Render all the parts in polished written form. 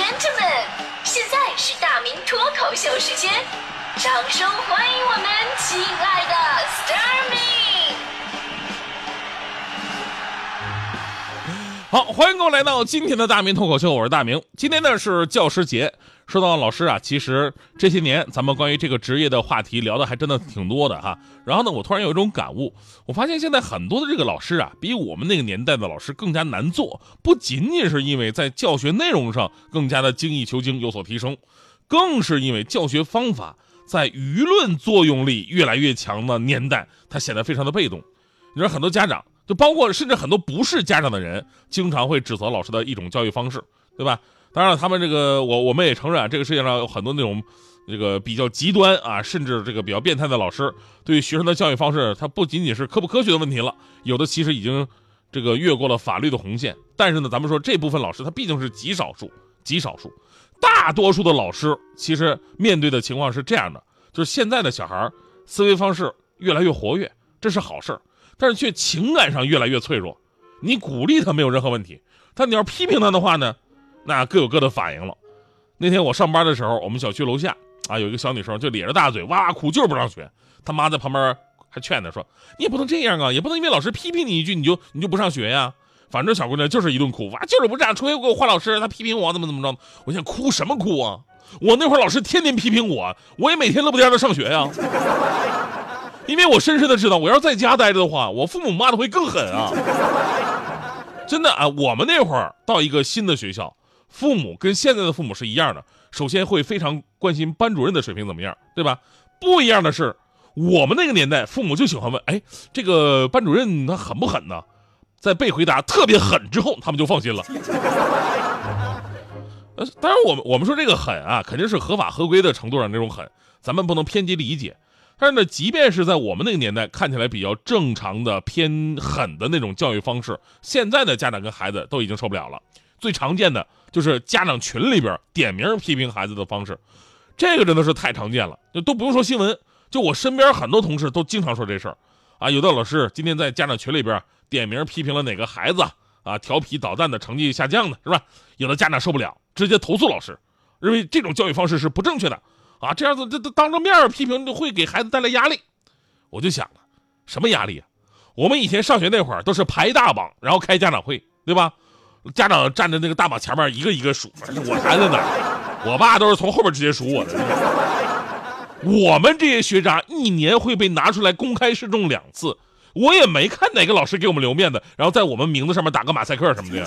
gentlemen， 现在是大明脱口秀时间，掌声欢迎我们亲爱的 STARMING。 好，欢迎各位来到今天的大明脱口秀，我是大明。今天呢是教师节，说到老师啊，其实这些年咱们关于这个职业的话题聊的还真的挺多的哈。然后呢，我突然有一种感悟，我发现现在很多的这个老师啊，比我们那个年代的老师更加难做，不仅仅是因为在教学内容上更加的精益求精有所提升，更是因为教学方法在舆论作用力越来越强的年代，它显得非常的被动。你说很多家长，就包括甚至很多不是家长的人，经常会指责老师的一种教育方式，对吧？当然了，他们这个我们也承认，这个世界上有很多那种这个比较极端啊，甚至这个比较变态的老师，对于学生的教育方式，它不仅仅是科不科学的问题了，有的其实已经这个越过了法律的红线。但是呢，咱们说这部分老师，他毕竟是极少数，大多数的老师其实面对的情况是这样的，就是现在的小孩思维方式越来越活跃，这是好事，但是却情感上越来越脆弱。你鼓励他没有任何问题，但你要批评他的话呢？那各有各的反应了。那天我上班的时候，我们小区楼下啊有一个小女生，就咧着大嘴哇哭，就是不上学。她妈在旁边还劝她说：“你也不能这样啊，也不能因为老师批评你一句你就不上学呀。”反正小姑娘就是一顿哭，哇就是不这样，除非给我换老师，她批评我怎么着。我想哭什么哭啊？我那会儿老师天天批评我，我也每天乐不颠的上学呀。因为我深深的知道，我要是在家待着的话，我父母骂的会更狠啊。真的啊，我们那会儿到一个新的学校。父母跟现在的父母是一样的，首先会非常关心班主任的水平怎么样，对吧？不一样的是，我们那个年代父母就喜欢问，哎，这个班主任他狠不狠呢？在被回答特别狠之后，他们就放心了。当然我们说这个狠啊，肯定是合法合规的程度上那种狠，咱们不能偏激理解。但是呢，即便是在我们那个年代看起来比较正常的偏狠的那种教育方式，现在的家长跟孩子都已经受不了了。最常见的就是家长群里边点名批评孩子的方式，这个真的是太常见了，就都不用说新闻，就我身边很多同事都经常说这事儿啊。有的老师今天在家长群里边点名批评了哪个孩子啊，调皮捣蛋的，成绩下降的，是吧？有的家长受不了，直接投诉老师，认为这种教育方式是不正确的啊，这样子这当着面批评会给孩子带来压力。我就想了，什么压力啊？我们以前上学那会儿都是排大榜，然后开家长会，对吧？家长站在那个大榜前面一个一个数，反正我孩子呢，我爸都是从后边直接数我的。我们这些学渣一年会被拿出来公开示众两次，我也没看哪个老师给我们留面子，然后在我们名字上面打个马赛克什么的，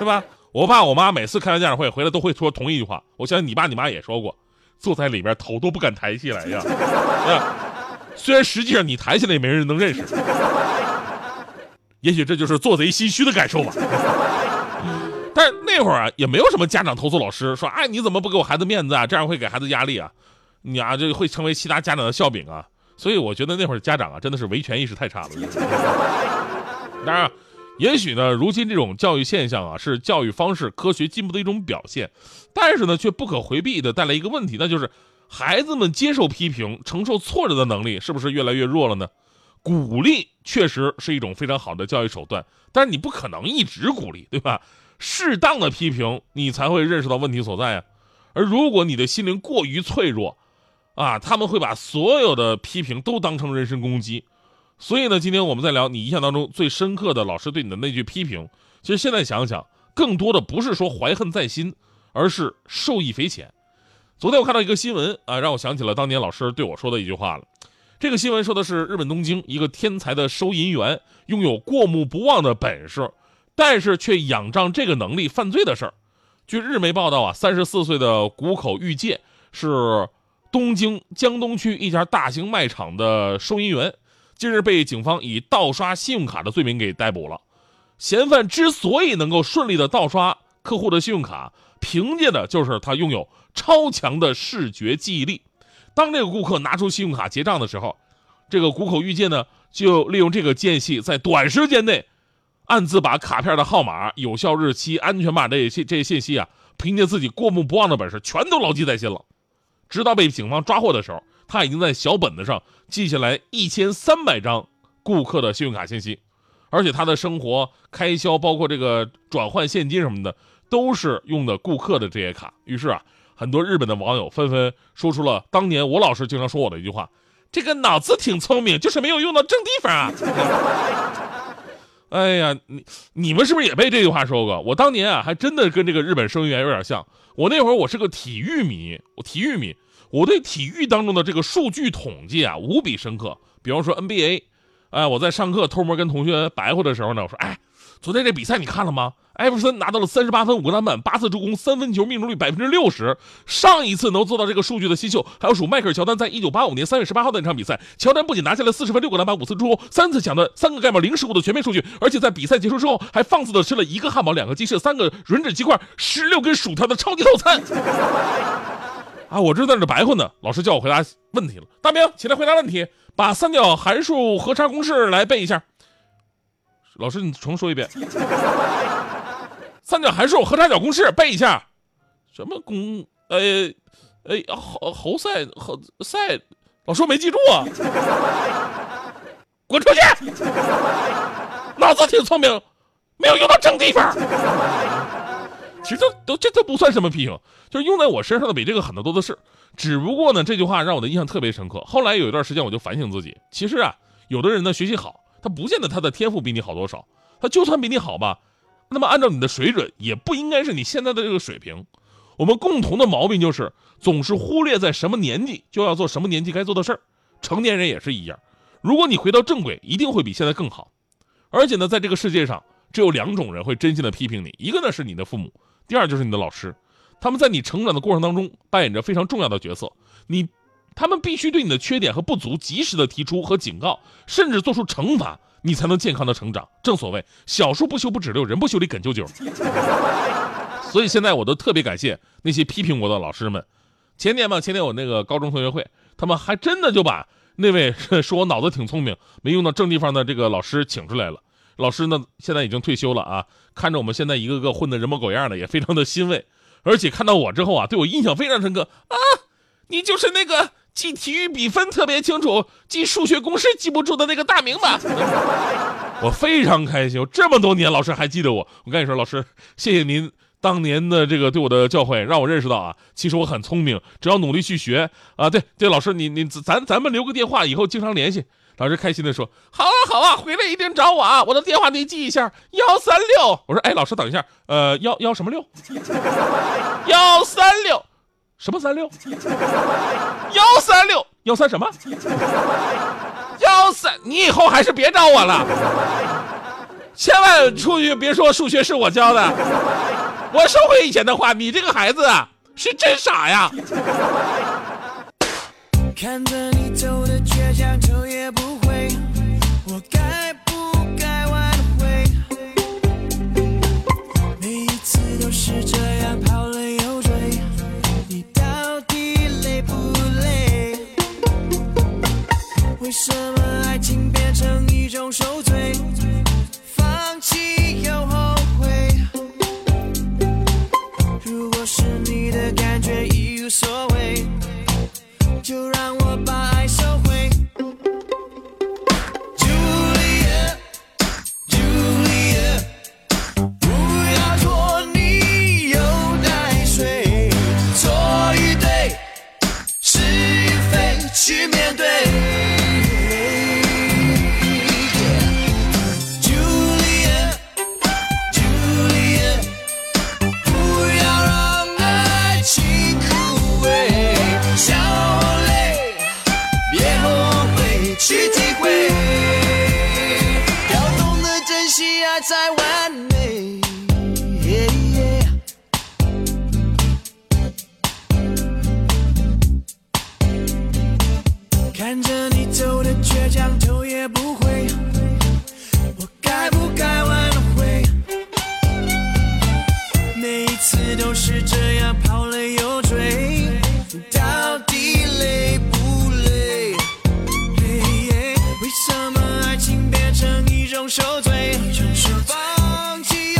对吧？我爸我妈每次开完家长会回来都会说同一句话，我相信你爸你妈也说过，坐在里边头都不敢抬起来呀。虽然实际上你抬起来也没人能认识。也许这就是做贼心虚的感受吧。但是那会儿啊，也没有什么家长投诉老师说，哎，你怎么不给我孩子面子啊？这样会给孩子压力啊，你啊这会成为其他家长的笑柄啊。所以我觉得那会儿家长啊，真的是维权意识太差了。当然，也许呢，如今这种教育现象啊，是教育方式科学进步的一种表现，但是呢，却不可回避的带来一个问题，那就是孩子们接受批评、承受挫折的能力是不是越来越弱了呢？鼓励确实是一种非常好的教育手段，但是你不可能一直鼓励，对吧？适当的批评你才会认识到问题所在啊。而如果你的心灵过于脆弱啊，他们会把所有的批评都当成人身攻击。所以呢，今天我们在聊你印象当中最深刻的老师对你的那句批评，其实现在想想，更多的不是说怀恨在心，而是受益匪浅。昨天我看到一个新闻啊，让我想起了当年老师对我说的一句话了。这个新闻说的是日本东京一个天才的收银员拥有过目不忘的本事，但是却仰仗这个能力犯罪的事儿。据日媒报道啊，34岁的谷口裕介是东京江东区一家大型卖场的收银员，近日被警方以盗刷信用卡的罪名给逮捕了。嫌犯之所以能够顺利的盗刷客户的信用卡，凭借的就是他拥有超强的视觉记忆力。当这个顾客拿出信用卡结账的时候，这个谷口裕介呢就利用这个间隙，在短时间内暗自把卡片的号码、有效日期、安全码这些信息啊，凭借自己过目不忘的本事全都牢记在心了。直到被警方抓获的时候，他已经在小本子上记下来1300张顾客的信用卡信息，而且他的生活开销包括这个转换现金什么的都是用的顾客的这些卡。于是啊，很多日本的网友纷纷说出了当年我老师经常说我的一句话：这个脑子挺聪明，就是没有用到正地方啊。哎呀，你们是不是也被这句话说过？我当年啊，还真的跟这个日本生源有点像。我那会儿我是个体育迷，我对体育当中的这个数据统计啊无比深刻。比方说 NBA， 哎，我在上课偷摸跟同学白活的时候呢，我说，哎，昨天这比赛你看了吗？艾弗森拿到了38分、5个篮板、8次助攻，3分球命中率60%。上一次能做到这个数据的新秀，还要数迈克尔乔丹在1985年3月18号的那场比赛。乔丹不仅拿下了40分、6个篮板、5次助攻、3次抢断、3个盖帽、0失误的全面数据，而且在比赛结束之后还放肆的吃了1个汉堡、2个鸡翅、3个吮指鸡块、16根薯条的超级套餐。啊，我这在这白混呢，老师叫我回答问题了。大明，起来回答问题，把三角函数和差公式来背一下。老师，你重说一遍。三角函数和差角公式背一下。什么公？侯赛，老师我没记住啊！滚出去！脑子挺聪明，没有用到正地方。其实这都不算什么批评，就是用在我身上的比这个很多的是。只不过呢，这句话让我的印象特别深刻。后来有一段时间我就反省自己，其实啊，有的人呢学习好，他不见得他的天赋比你好多少，他就算比你好吧。那么按照你的水准也不应该是你现在的这个水平。我们共同的毛病就是总是忽略在什么年纪就要做什么年纪该做的事儿。成年人也是一样，如果你回到正轨一定会比现在更好。而且呢，在这个世界上只有2种人会真心的批评你，一个呢是你的父母，第二就是你的老师。他们在你成长的过程当中扮演着非常重要的角色，他们必须对你的缺点和不足及时的提出和警告，甚至做出惩罚，你才能健康的成长。正所谓小树不修不直溜，人不修理梗啾啾。所以现在我都特别感谢那些批评我的老师们。前年我那个高中同学会，他们还真的就把那位说我脑子挺聪明没用到正地方的这个老师请出来了。老师呢现在已经退休了啊，看着我们现在一个个混得人模狗样的也非常的欣慰。而且看到我之后啊，对我印象非常深刻啊，你就是那个记体育比分特别清楚，记数学公式记不住的那个大明吧。我非常开心，我这么多年老师还记得我。我跟你说，老师，谢谢您当年的这个对我的教诲，让我认识到啊，其实我很聪明，只要努力去学啊。对，老师，你咱们留个电话，以后经常联系。老师开心的说，好啊，回来一定找我啊，我的电话你记一下，136。我说，哎，老师等一下，幺什么六？136。什么36？136，13什么？13，你以后还是别找我了，千万出去别说数学是我教的。我收回以前的话，你这个孩子啊，是真傻呀。看着你走的倔强，头也不回，我该不该挽回？每一次都是这样跑了又追。为什么爱情变成一种受罪，放弃又后悔？如果是你的感觉已无所谓，就让我把爱收回。Julia， 不要拖泥又带水，错与对，是与非，去面对。在完美，看着你走的倔强，头也不回，我该不该挽回？每一次都是这样跑了又追，到底累不累？为什么爱情变成一种受罪？放弃。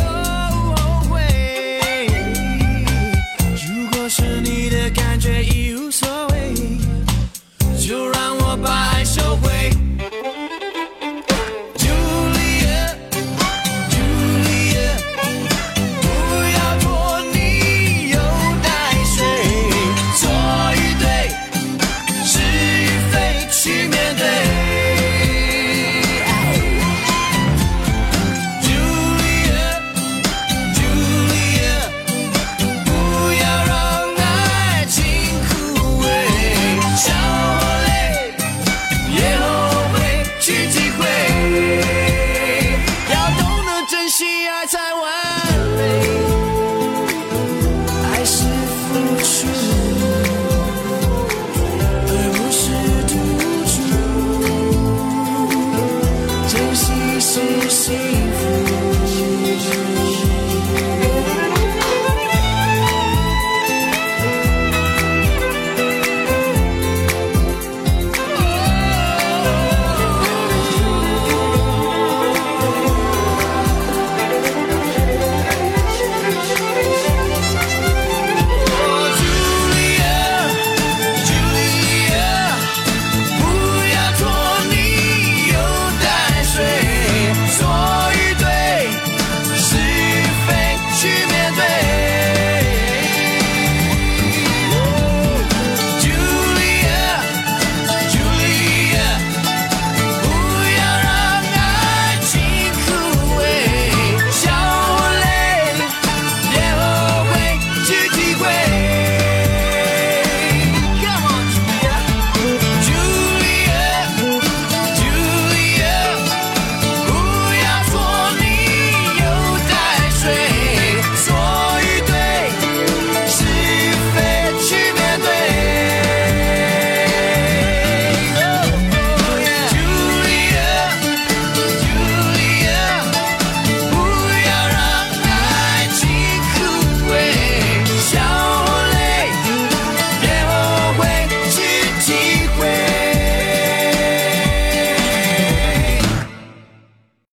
猜。